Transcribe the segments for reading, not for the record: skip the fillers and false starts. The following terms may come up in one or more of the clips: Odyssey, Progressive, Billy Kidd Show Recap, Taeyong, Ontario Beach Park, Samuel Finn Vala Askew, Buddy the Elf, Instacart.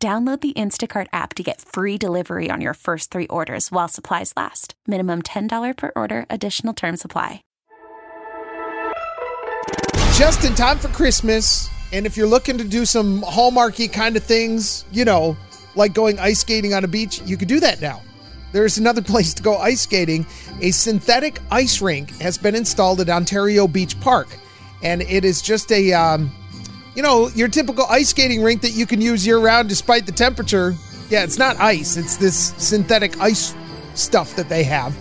Download the Instacart app to get free delivery on your first three orders while supplies last. Minimum $10 per order. Additional terms apply. Just in time for Christmas, and if you're looking to do some Hallmarky kind of things, you know, like going ice skating on a beach, you could do that now. There's another place to go ice skating. A synthetic ice rink has been installed at Ontario Beach Park, and it is just a... you know, your typical ice skating rink that you can use year-round despite the temperature. Yeah, it's not ice. It's this synthetic ice stuff that they have.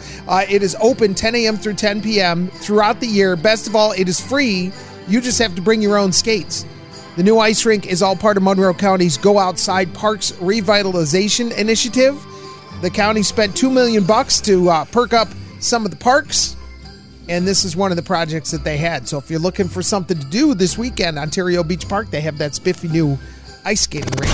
It is open 10 a.m. through 10 p.m. throughout the year. Best of all, it is free. You just have to bring your own skates. The new ice rink is all part of Monroe County's Go Outside Parks Revitalization Initiative. The county spent $2 million to perk up some of the parks. And this is one of the projects that they had. So if you're looking for something to do this weekend, Ontario Beach Park, they have that spiffy new ice skating rink.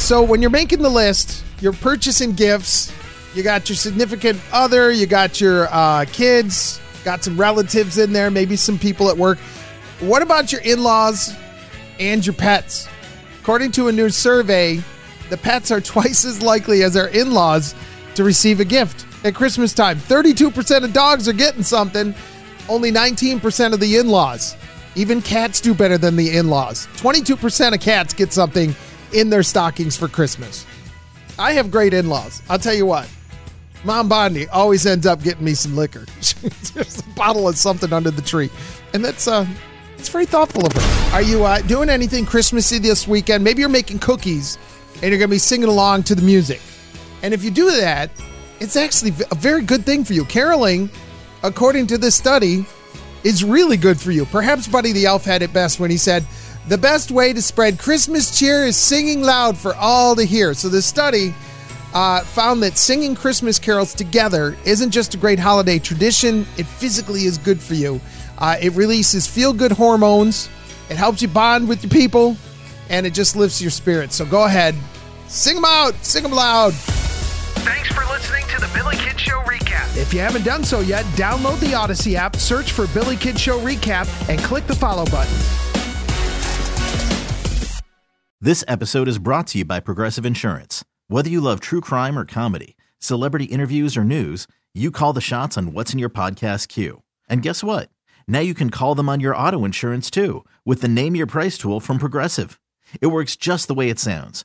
So when you're making the list, you're purchasing gifts. You got your significant other. You got your kids. Got some relatives in there. Maybe some people at work. What about your in-laws and your pets? According to a new survey, the pets are twice as likely as their in-laws to receive a gift at Christmas time. 32% of dogs are getting something. Only 19% of the in-laws. Even cats do better than the in-laws. 22% of cats get something in their stockings for Christmas. I have great in-laws. I'll tell you what. Mom Bondi always ends up getting me some liquor. There's a bottle of something under the tree. And that's very thoughtful of her. Are you doing anything Christmassy this weekend? Maybe you're making cookies and you're going to be singing along to the music. And if you do that, it's actually a very good thing for you. Caroling, according to this study, is really good for you. Perhaps Buddy the Elf had it best when he said, the best way to spread Christmas cheer is singing loud for all to hear. So this study found that singing Christmas carols together isn't just a great holiday tradition. It physically is good for you. It releases feel-good hormones. It helps you bond with your people. And it just lifts your spirits. So go ahead. Sing them out. Sing them loud. Thanks for listening to the Billy Kidd Show Recap. If you haven't done so yet, download the Odyssey app, search for Billy Kidd Show Recap, and click the follow button. This episode is brought to you by Progressive Insurance. Whether you love true crime or comedy, celebrity interviews or news, you call the shots on what's in your podcast queue. And guess what? Now you can call them on your auto insurance too with the Name Your Price tool from Progressive. It works just the way it sounds.